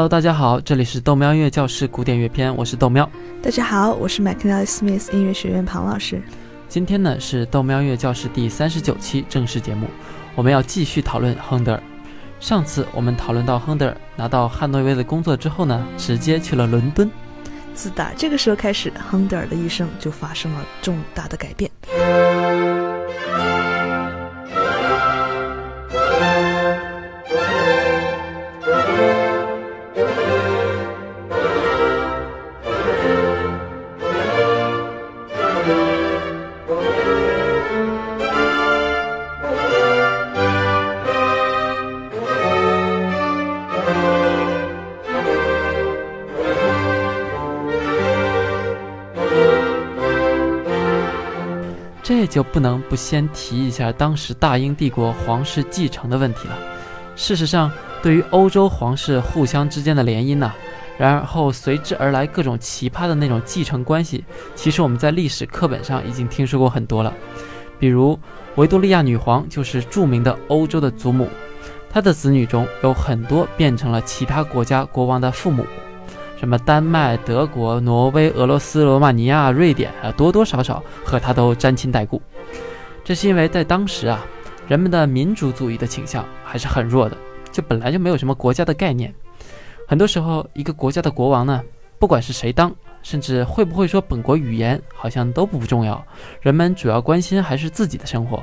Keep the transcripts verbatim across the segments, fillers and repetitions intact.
Hello， 大家好，这里是豆喵音乐教室古典乐篇，我是豆喵。大家好，我是 McNally Smith 音乐学院庞老师。今天呢是豆喵音乐教室第三十九期正式节目，我们要继续讨论亨德尔。上次我们讨论到亨德尔拿到汉诺威的工作之后呢，直接去了伦敦。自打这个时候开始，亨德尔的一生就发生了重大的改变。这就不能不先提一下当时大英帝国皇室继承的问题了。事实上，对于欧洲皇室互相之间的联姻呢、啊，然后随之而来各种奇葩的那种继承关系，其实我们在历史课本上已经听说过很多了。比如维多利亚女皇就是著名的欧洲的祖母，她的子女中有很多变成了其他国家国王的父母，什么丹麦、德国、挪威、俄罗斯、罗马尼亚、瑞典啊，多多少少和他都沾亲带故。这是因为在当时啊，人们的民族主义的倾向还是很弱的，就本来就没有什么国家的概念。很多时候，一个国家的国王呢，不管是谁当，甚至会不会说本国语言，好像都不重要。人们主要关心还是自己的生活。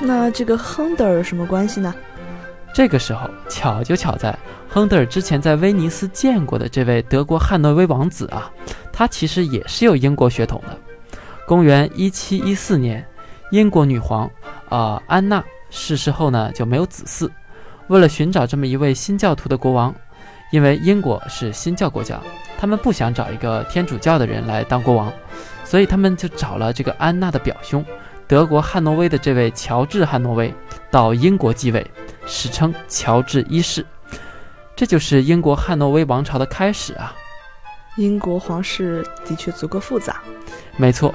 那这个亨德尔什么关系呢？这个时候巧就巧在亨德尔之前在威尼斯见过的这位德国汉诺威王子啊，他其实也是有英国血统的。公元一七一四年，英国女皇啊、呃、安娜逝世后呢就没有子嗣。为了寻找这么一位新教徒的国王，因为英国是新教国家，他们不想找一个天主教的人来当国王，所以他们就找了这个安娜的表兄，德国汉诺威的这位乔治汉诺威到英国继位，史称乔治一世。这就是英国汉诺威王朝的开始啊。英国皇室的确足够复杂。没错。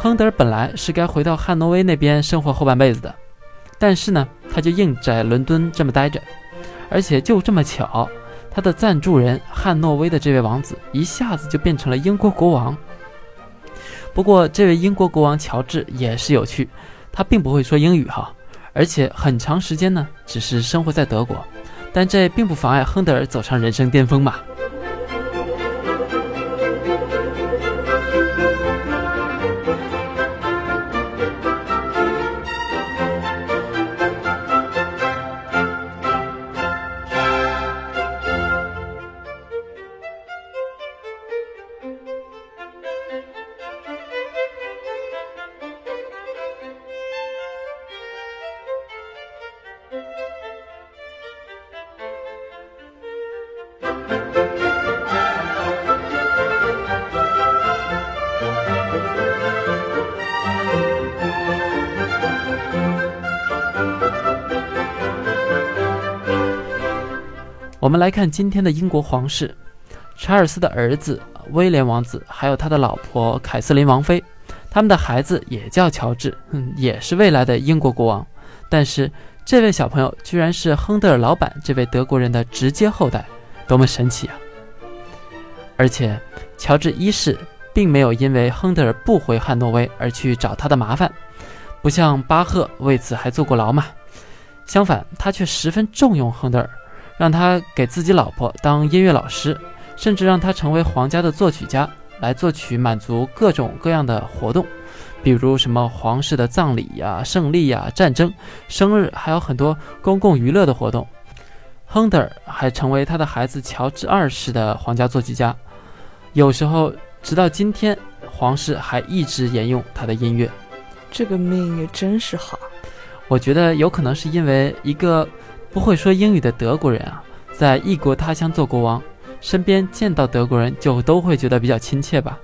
亨德尔本来是该回到汉诺威那边生活后半辈子的，但是呢，他就硬在伦敦这么待着，而且就这么巧，他的赞助人汉诺威的这位王子一下子就变成了英国国王。不过这位英国国王乔治也是有趣，他并不会说英语哈，而且很长时间呢只是生活在德国，但这并不妨碍亨德尔走上人生巅峰嘛。我们来看今天的英国皇室，查尔斯的儿子威廉王子，还有他的老婆凯瑟琳王妃，他们的孩子也叫乔治、嗯、也是未来的英国国王。但是这位小朋友居然是亨德尔老板这位德国人的直接后代，多么神奇啊！而且乔治一世并没有因为亨德尔不回汉诺威而去找他的麻烦，不像巴赫为此还坐过牢嘛。相反，他却十分重用亨德尔，让他给自己老婆当音乐老师，甚至让他成为皇家的作曲家，来作曲满足各种各样的活动，比如什么皇室的葬礼呀、啊、胜利呀、啊、战争、生日，还有很多公共娱乐的活动。亨德尔还成为他的孩子乔治二世的皇家作曲家。有时候直到今天，皇室还一直沿用他的音乐。这个命也真是好。我觉得有可能是因为一个不会说英语的德国人啊，在异国他乡做国王，身边见到德国人就都会觉得比较亲切吧。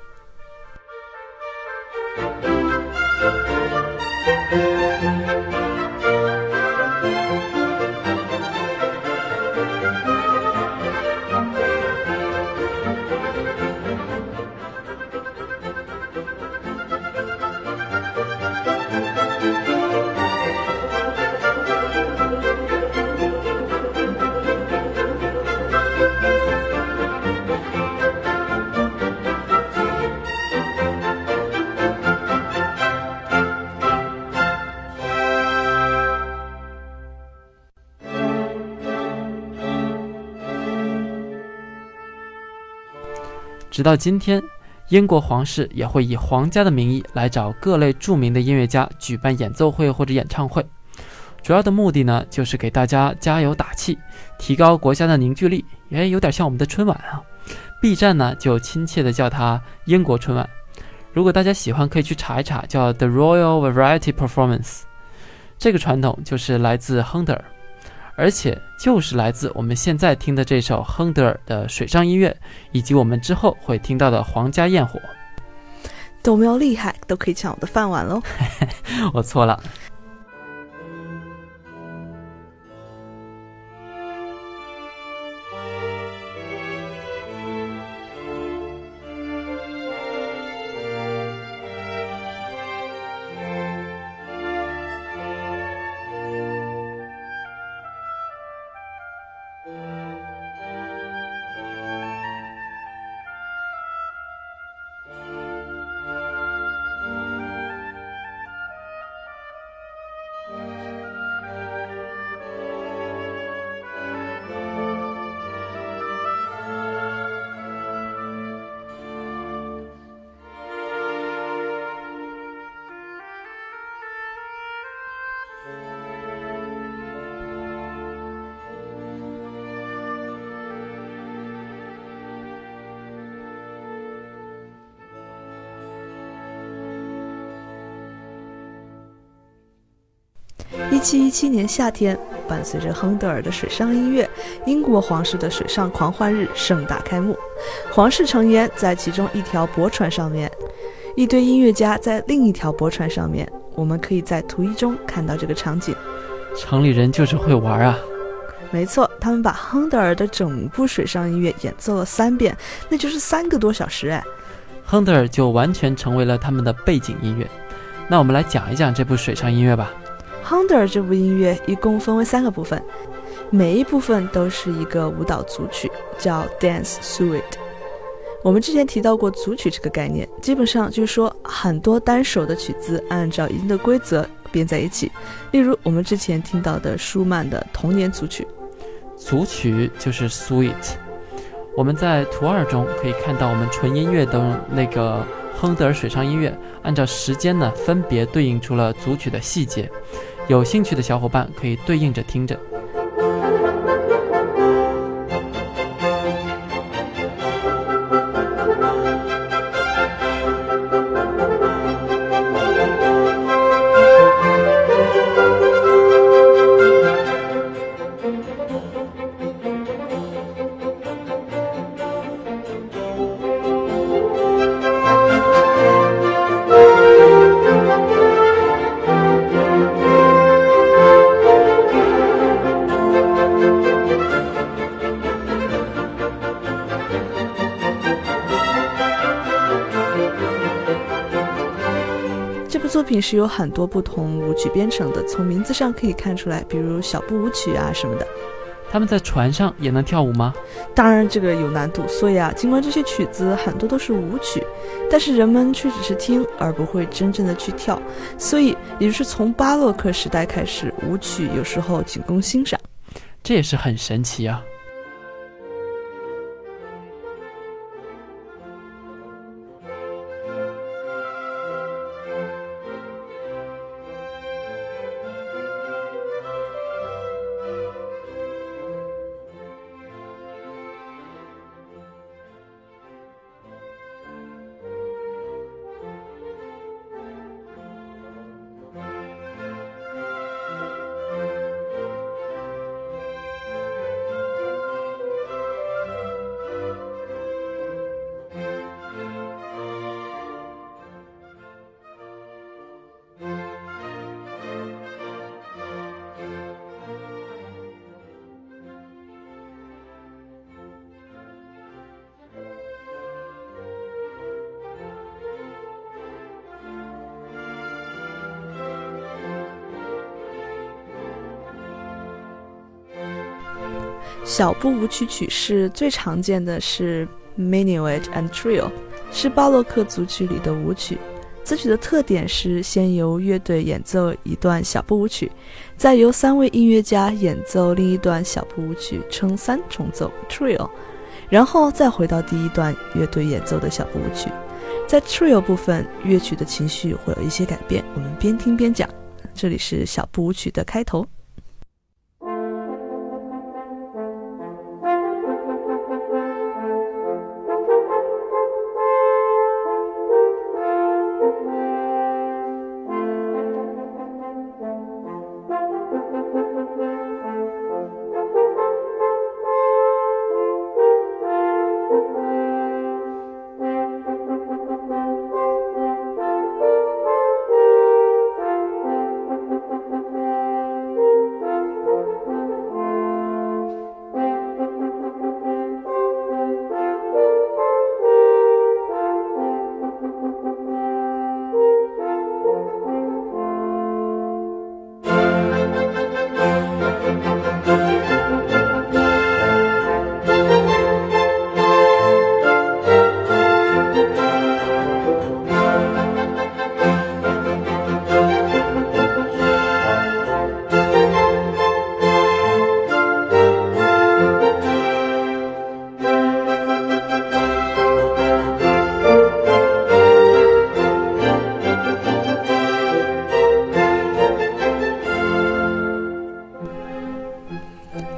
直到今天，英国皇室也会以皇家的名义来找各类著名的音乐家举办演奏会或者演唱会，主要的目的呢，就是给大家加油打气，提高国家的凝聚力，也有点像我们的春晚啊。B 站呢就亲切地叫它英国春晚，如果大家喜欢可以去查一查，叫 The Royal Variety Performance。 这个传统就是来自亨德尔，而且就是来自我们现在听的这首亨德尔的水上音乐，以及我们之后会听到的皇家焰火。豆苗厉害，都可以抢我的饭碗喽。我错了。一七一七年夏天，伴随着亨德尔的水上音乐，英国皇室的水上狂欢日盛大开幕。皇室成员在其中一条驳船上面，一堆音乐家在另一条驳船上面，我们可以在图一中看到这个场景。城里人就是会玩啊。没错，他们把亨德尔的整部水上音乐演奏了三遍，那就是三个多小时哎。亨德尔就完全成为了他们的背景音乐。那我们来讲一讲这部水上音乐吧。亨德尔这部音乐一共分为三个部分，每一部分都是一个舞蹈组曲，叫 Dance suite。 我们之前提到过组曲这个概念，基本上就是说很多单首的曲子按照一定的规则编在一起，例如我们之前听到的舒曼的童年组曲。组曲就是 suite。 我们在图二中可以看到我们纯音乐的那个亨德尔水上音乐，按照时间呢分别对应出了组曲的细节，有兴趣的小伙伴可以对应着听着。作品是由很多不同舞曲编成的，从名字上可以看出来，比如小步舞曲啊什么的。他们在船上也能跳舞吗？当然这个有难度，所以啊，尽管这些曲子很多都是舞曲，但是人们却只是听而不会真正的去跳，所以也就是从巴洛克时代开始，舞曲有时候仅供欣赏。这也是很神奇啊。小步舞曲曲式最常见的是 Minuet and Trio， 是巴洛克组曲里的舞曲。此曲的特点是先由乐队演奏一段小步舞曲，再由三位音乐家演奏另一段小步舞曲，称三重奏 Trio， 然后再回到第一段乐队演奏的小步舞曲。在 Trio 部分，乐曲的情绪会有一些改变，我们边听边讲。这里是小步舞曲的开头。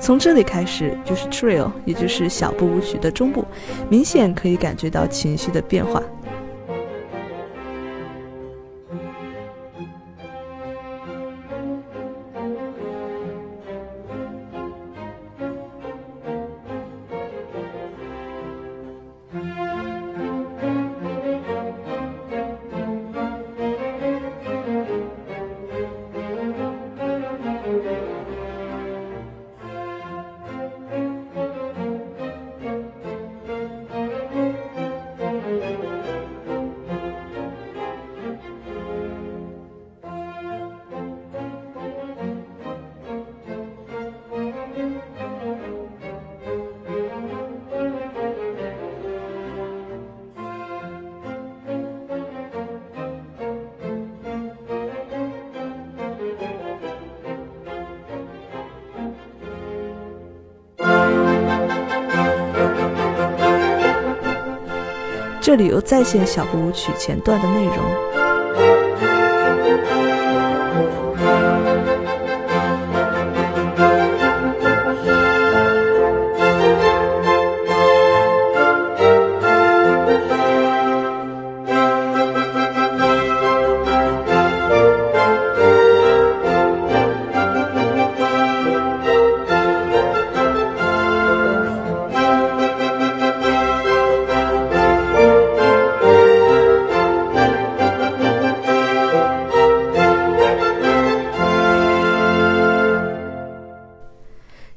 从这里开始就是 Trio， 也就是小步舞曲的中部，明显可以感觉到情绪的变化。这里有再现小步舞曲前段的内容。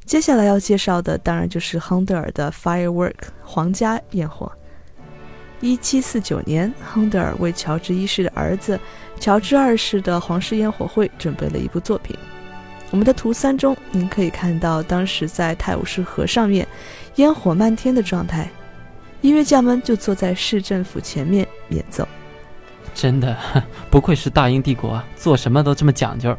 接下来要介绍的当然就是亨德尔的 Firework 皇家焰火。一七四九年，亨德尔为乔治一世的儿子乔治二世的皇室焰火会准备了一部作品。我们的图三中您可以看到当时在泰晤士河上面烟火漫天的状态，音乐家们就坐在市政府前面演奏。真的不愧是大英帝国啊，做什么都这么讲究。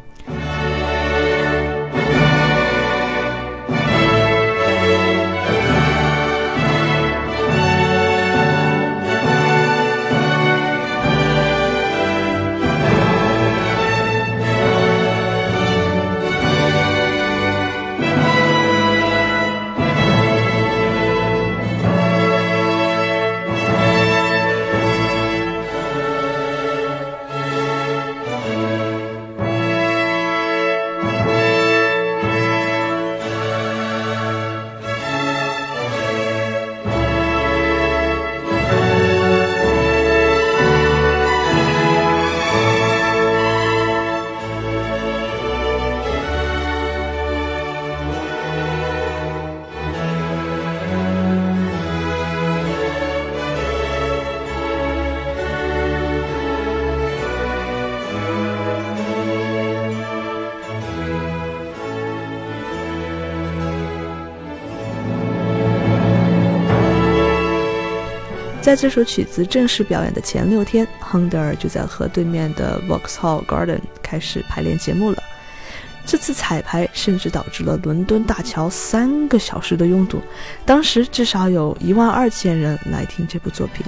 在这首曲子正式表演的前六天，亨德尔就在河对面的 Vauxhall Garden 开始排练节目了。这次彩排甚至导致了伦敦大桥三个小时的拥堵，当时至少有一万二千人来听这部作品。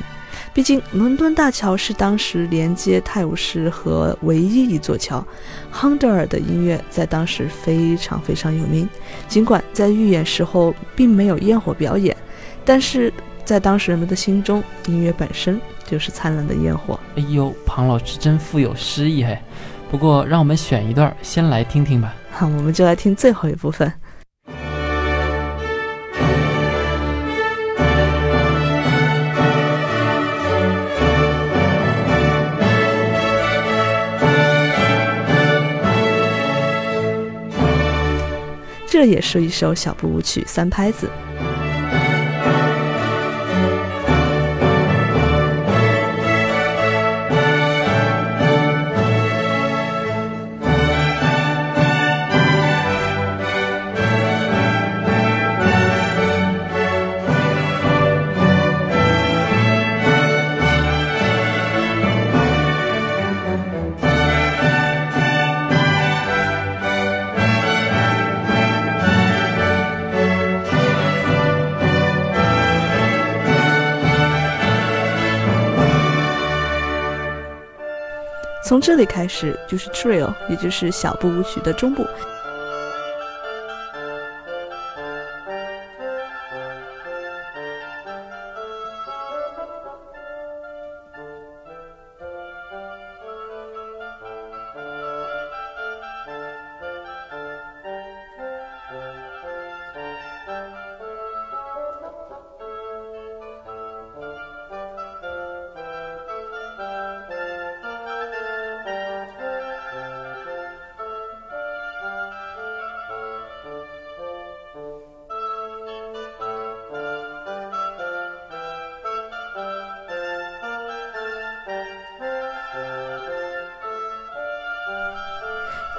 毕竟伦敦大桥是当时连接泰晤士河唯一一座桥，亨德尔的音乐在当时非常非常有名。尽管在预演时候并没有焰火表演，但是在当时人们的心中，音乐本身就是灿烂的焰火。哎呦，庞老师真富有诗意嘿！不过让我们选一段先来听听吧。好，我们就来听最后一部分。这也是一首小步舞曲，三拍子。从这里开始就是 trio， 也就是小步舞曲的中部。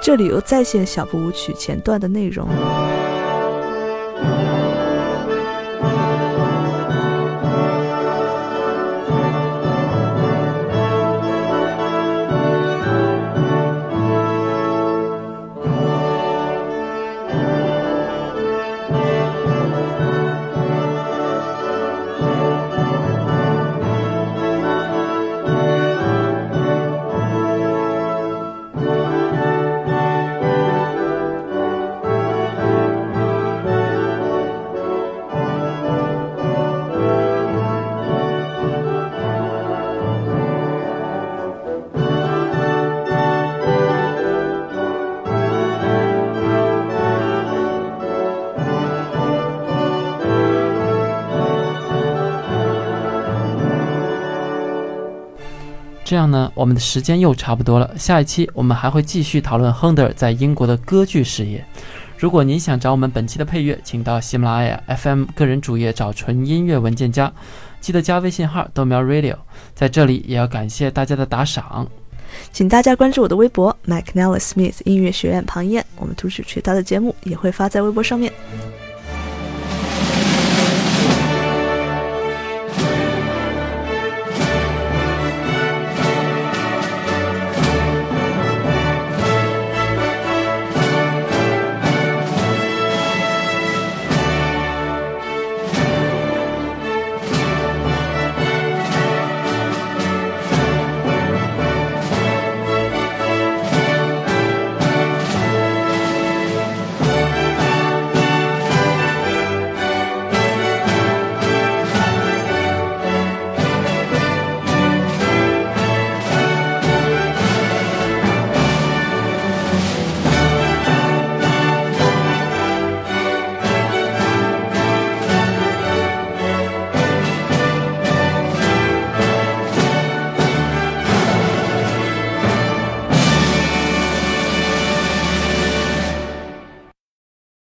这里有再现小步舞曲前段的内容。这样呢，我们的时间又差不多了。下一期我们还会继续讨论亨德尔在英国的歌剧事业。如果您想找我们本期的配乐，请到喜马拉雅 F M 个人主页找纯音乐文件夹，记得加微信号豆苗 Radio。 在这里也要感谢大家的打赏，请大家关注我的微博 McNally Smith 音乐学院庞燕，我们读取渠道的节目也会发在微博上面。